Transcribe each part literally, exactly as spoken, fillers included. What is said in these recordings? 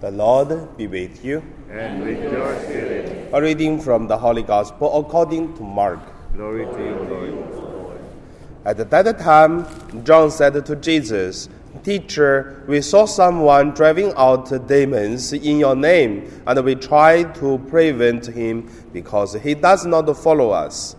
The Lord be with you. And with your spirit. A reading from the Holy Gospel according to Mark. Glory to you, Lord. At that time, John said to Jesus, Teacher, we saw someone driving out demons in your name, and we tried to prevent him because he does not follow us.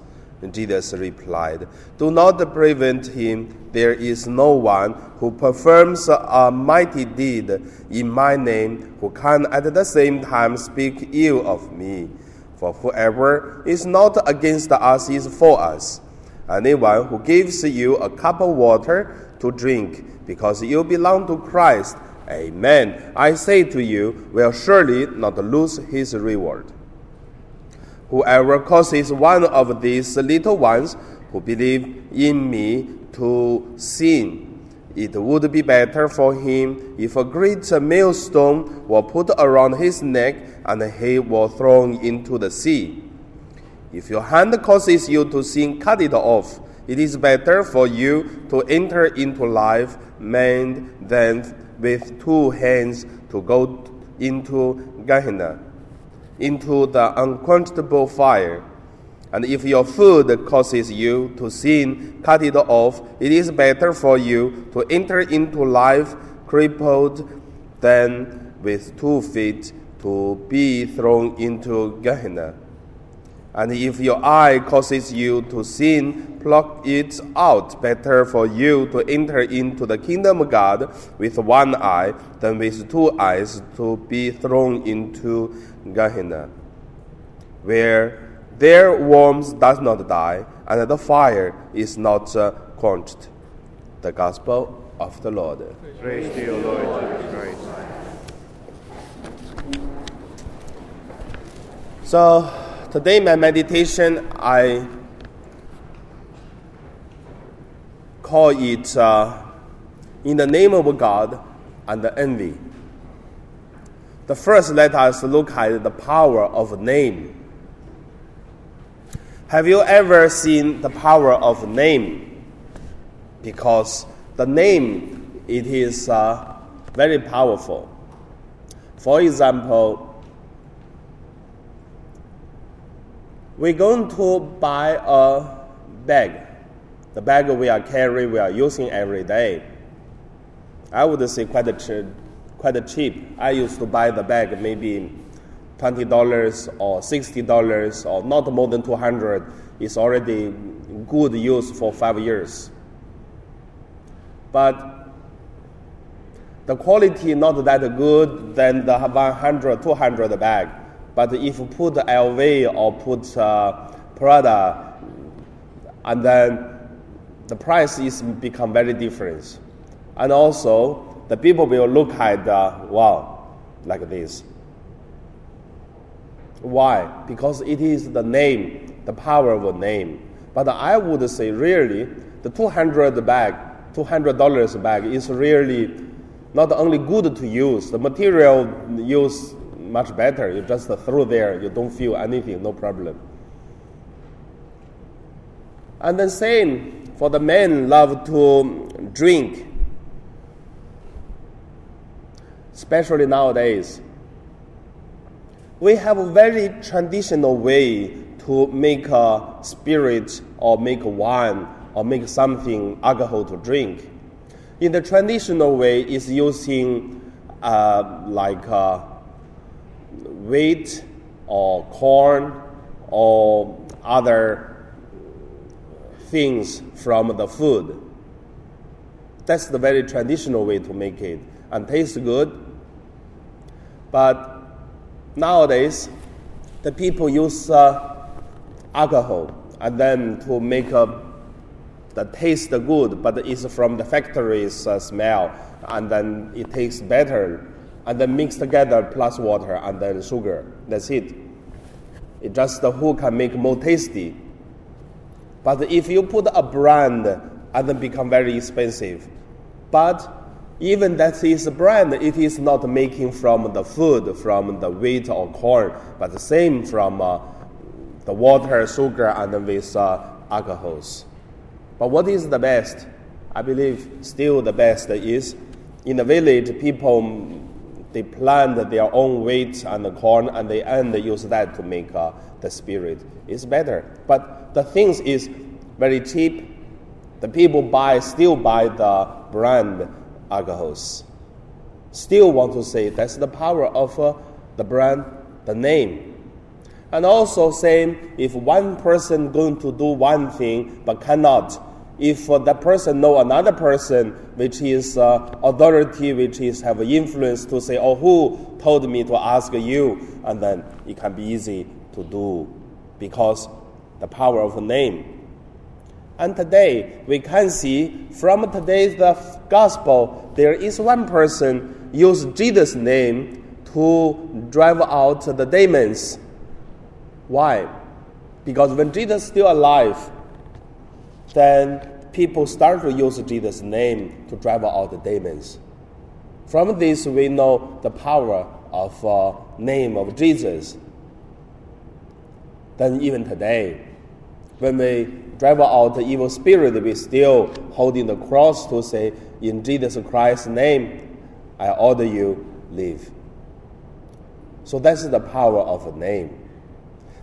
Jesus replied, Do not prevent him. There is no one who performs a mighty deed in my name who can at the same time speak ill of me. For whoever is not against us is for us. Anyone who gives you a cup of water to drink, because you belong to Christ, amen, I say to you, will surely not lose his reward. Whoever causes one of these little ones who believe in me to sin, it would be better for him if a great millstone were put around his neck and he were thrown into the sea. If your hand causes you to sin, cut it off. It is better for you to enter into life maimed than with two hands to go into Gehenna, into the unquenchable fire. And if your foot causes you to sin, cut it off. It is better for you to enter into life crippled than with two feet to be thrown into Gehenna. And if your eye causes you to sin, pluck it out. Better for you to enter into the kingdom of God with one eye than with two eyes to be thrown into Gehenna, where their worms does not die, and the fire is not quenched. The Gospel of the Lord. Praise to you, Lord Jesus Christ. So, today, my meditation, I call it uh, In the Name of God and Envy. The first, let us look at the power of name. Have you ever seen the power of name? Because the name, it is uh, very powerful. For example, we're going to buy a bag. The bag we are carrying, we are using every day. I would say quite a, quite cheap. I used to buy the bag maybe twenty dollars or sixty dollars or not more than two hundred dollars. It's already good use for five years. But the quality not that good than the one hundred, two hundred bag. But if you put L V or put uh, Prada, and then the price is become very different. And also, the people will look at, uh, wow, like this. Why? Because it is the name, the power of a name. But I would say really, the two hundred bag, two hundred dollars bag is really not only good to use, the material used much better. You just throw there, you don't feel anything, no problem. And the same for the men love to drink. Especially nowadays. We have a very traditional way to make a spirit or make wine or make something alcohol to drink. In the traditional way, it's using uh, like uh, wheat or corn or other things from the food. That's the very traditional way to make it and tastes good. But nowadays, the people use uh, alcohol and then to make uh, the taste good, but it's from the factory's uh, smell, and then it tastes better. And then mix together plus water and then sugar. That's it. It's just who can make more tasty. But if you put a brand and then become very expensive. But even that is a brand, it is not making from the food, from the wheat or corn, but the same from uh, the water, sugar, and then with uh, alcohols. But what is the best? I believe still the best is in the village people. They plant their own wheat and corn, and they and they use that to make uh, the spirit. It's better. But the things is very cheap. The people buy still buy the brand alcohols. Still want to say that's the power of uh, the brand, the name. And also same, if one person going to do one thing but cannot, if uh, that person know another person which is uh, authority, which is have influence to say, oh, who told me to ask you? And then it can be easy to do because the power of a name. And today, we can see from today's the gospel, there is one person use Jesus' name to drive out the demons. Why? Because when Jesus is still alive, then people start to use Jesus' name to drive out the demons. From this, we know the power of uh, name of Jesus. Then even today, when we drive out the evil spirit, we still holding the cross to say, in Jesus Christ's name, I order you, live. So that's the power of a name.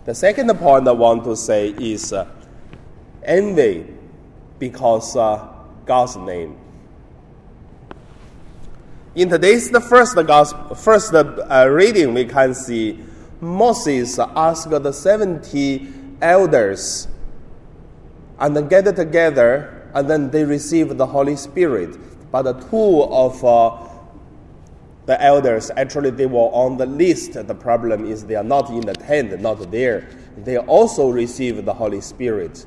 The second point I want to say is uh, envy because uh, God's name. In today's the first gospel, first uh, reading, we can see Moses asked the seventy elders and then gathered together, and then they received the Holy Spirit. But the two of uh, the elders, actually they were on the list. The problem is they are not in the tent, not there. They also received the Holy Spirit.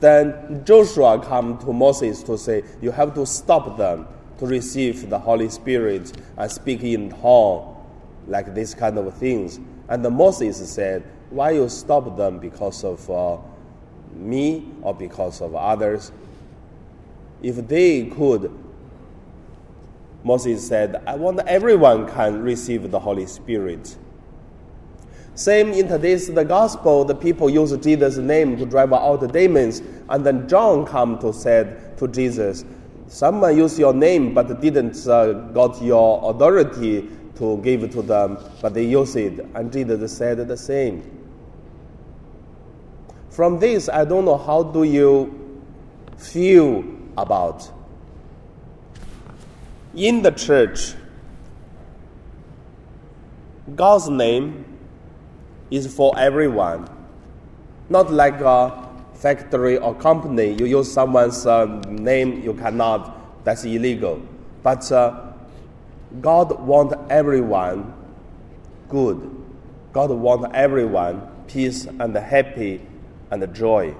Then Joshua came to Moses to say, you have to stop them to receive the Holy Spirit and speak in tongues, like these kind of things. And Moses said, why you stop them because of uh, me or because of others? If they could, Moses said, I want everyone can receive the Holy Spirit. Same in today's the gospel, the people use Jesus' name to drive out the demons, and then John come to said to Jesus, someone used your name but didn't uh, got your authority to give to them, but they use it. And Jesus said the same. From this, I don't know how do you feel about. In the church, God's name is for everyone. Not like a factory or company. You use someone's uh, name, you cannot. That's illegal. But uh, God wants everyone good. God wants everyone peace and happy and joy.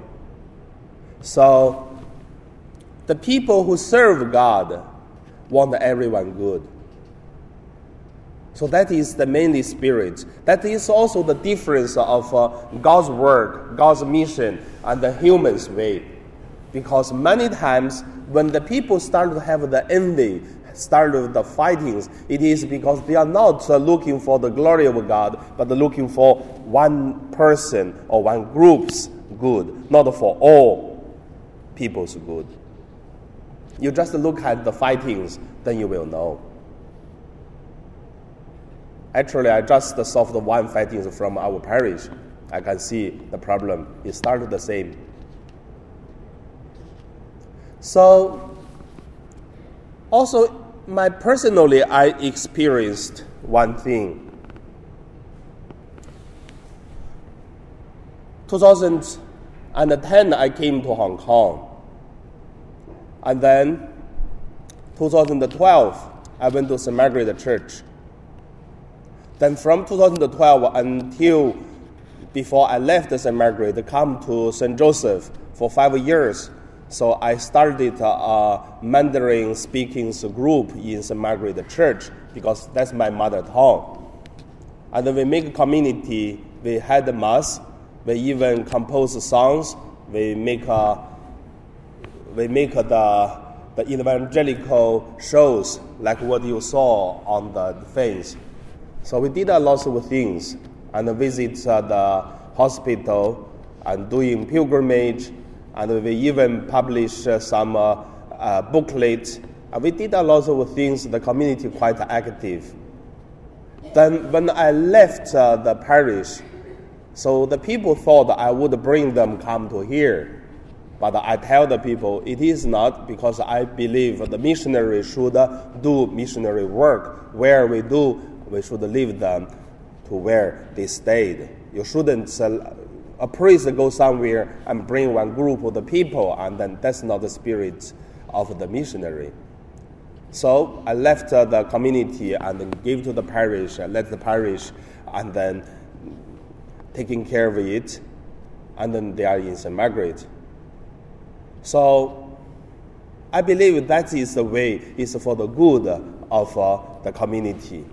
So the people who serve God want everyone good. So that is the main spirit. That is also the difference of uh, God's work, God's mission, and the human's way. Because many times when the people start to have the envy, start with the fightings, it is because they are not uh, looking for the glory of God, but looking for one person or one group's good, not for all people's good. You just look at the fightings, then you will know. Actually, I just solved one fighting from our parish. I can see the problem. It started the same. So, also, my personally, I experienced one thing. twenty ten, I came to Hong Kong. And then, twenty twelve, I went to Saint Margaret Church. Then from twenty twelve until before I left Saint Margaret, I came to Saint Joseph for five years. So I started a Mandarin speaking group in Saint Margaret Church because that's my mother tongue. And then we make a community, we had a mass, we even compose songs, we make a, we make a, the, the evangelical shows like what you saw on the fence. So we did a lot of things and visit uh, the hospital and doing pilgrimage. And we even publish uh, some uh, uh, booklet And we did a lot of things, the community quite active. Then when I left uh, the parish, so the people thought I would bring them come to here. But I tell the people it is not, because I believe the missionary should do missionary work. Where we do, we should leave them to where they stayed. You shouldn't, uh, a priest go somewhere and bring one group of the people, and then that's not the spirit of the missionary. So I left uh, the community and then gave to the parish, I let the parish, and then taking care of it, and then they are in Saint Margaret. So I believe that is the way, is for the good of uh, the community.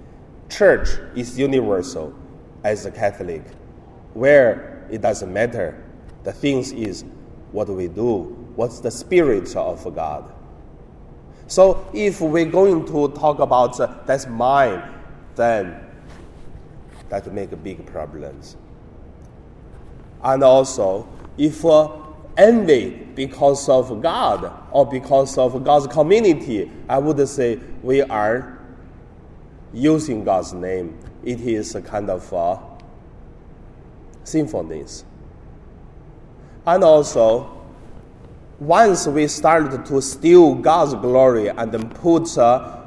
Church is universal as a Catholic, where it doesn't matter. The thing is what we do, what's the spirit of God. So if we're going to talk about uh, that's mine, then that make big problems. And also, if uh, envy because of God or because of God's community, I would say we are using God's name. It is a kind of uh, sinfulness. And also, once we started to steal God's glory and then put uh,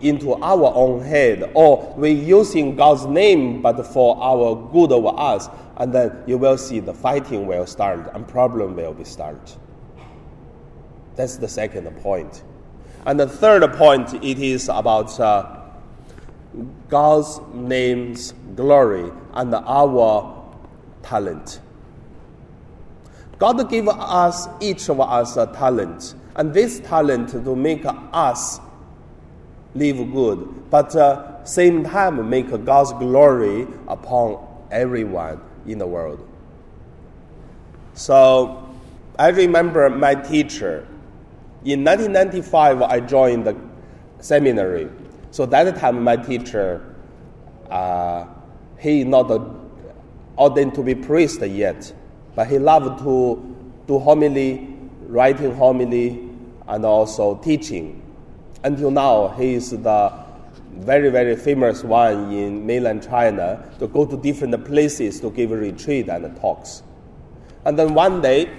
into our own head, or we're using God's name but for our good over us, and then you will see the fighting will start and problem will be start. That's the second point. And the third point, it is about uh, God's name's glory and our talent. God gave us, each of us, a talent, and this talent to make us live good, but uh, same time make God's glory upon everyone in the world. So I remember my teacher. In nineteen ninety-five, I joined the seminary. So that time, my teacher, uh, he not ordained to be priest yet, but he loved to do homily, writing homily, and also teaching. Until now, he is the very, very famous one in mainland China to go to different places to give a retreat and talks. And then one day,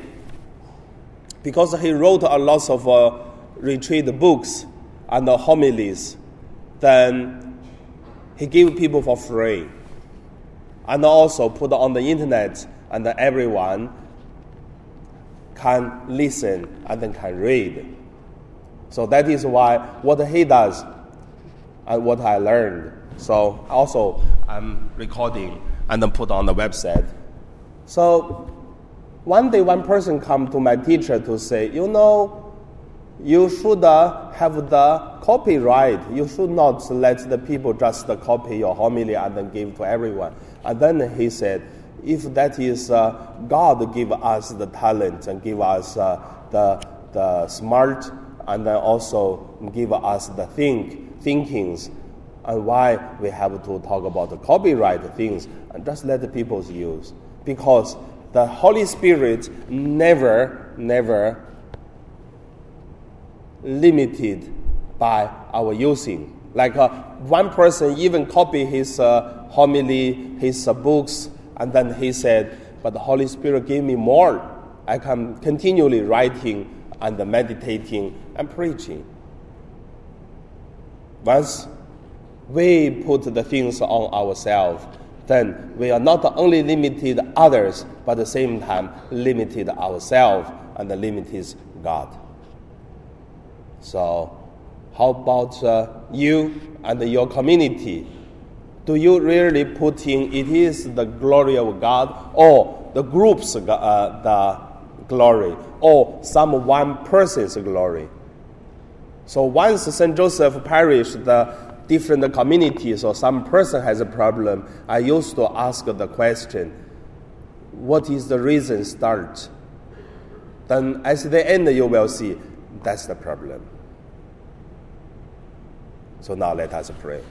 because he wrote a lot of uh, retreat books and uh, homilies, then he gave people for free, and also put on the internet, and then everyone can listen and then can read. So that is why what he does and what I learned. So also I'm recording and then put on the website. So one day one person come to my teacher to say, you know, you should uh, have the copyright. You should not let the people just uh, copy your homily and then give to everyone. And then he said, if that is uh, God give us the talent and give us uh, the the smart, and then also give us the think thinkings, and why we have to talk about the copyright things and just let the people use, because the Holy Spirit never never limited by our using. Like uh, one person even copy his uh, homily, his uh, books. And then he said, but the Holy Spirit gave me more. I can continually writing and meditating and preaching. Once we put the things on ourselves, then we are not only limited others, but at the same time limited ourselves and limited God. So how about uh, you and your community? Do you really put in it is the glory of God, or the group's uh, the glory, or some one person's glory? So once Saint Joseph Parish, the different communities or some person has a problem, I used to ask the question, what is the reason start? Then at the end you will see that's the problem. So now let us pray.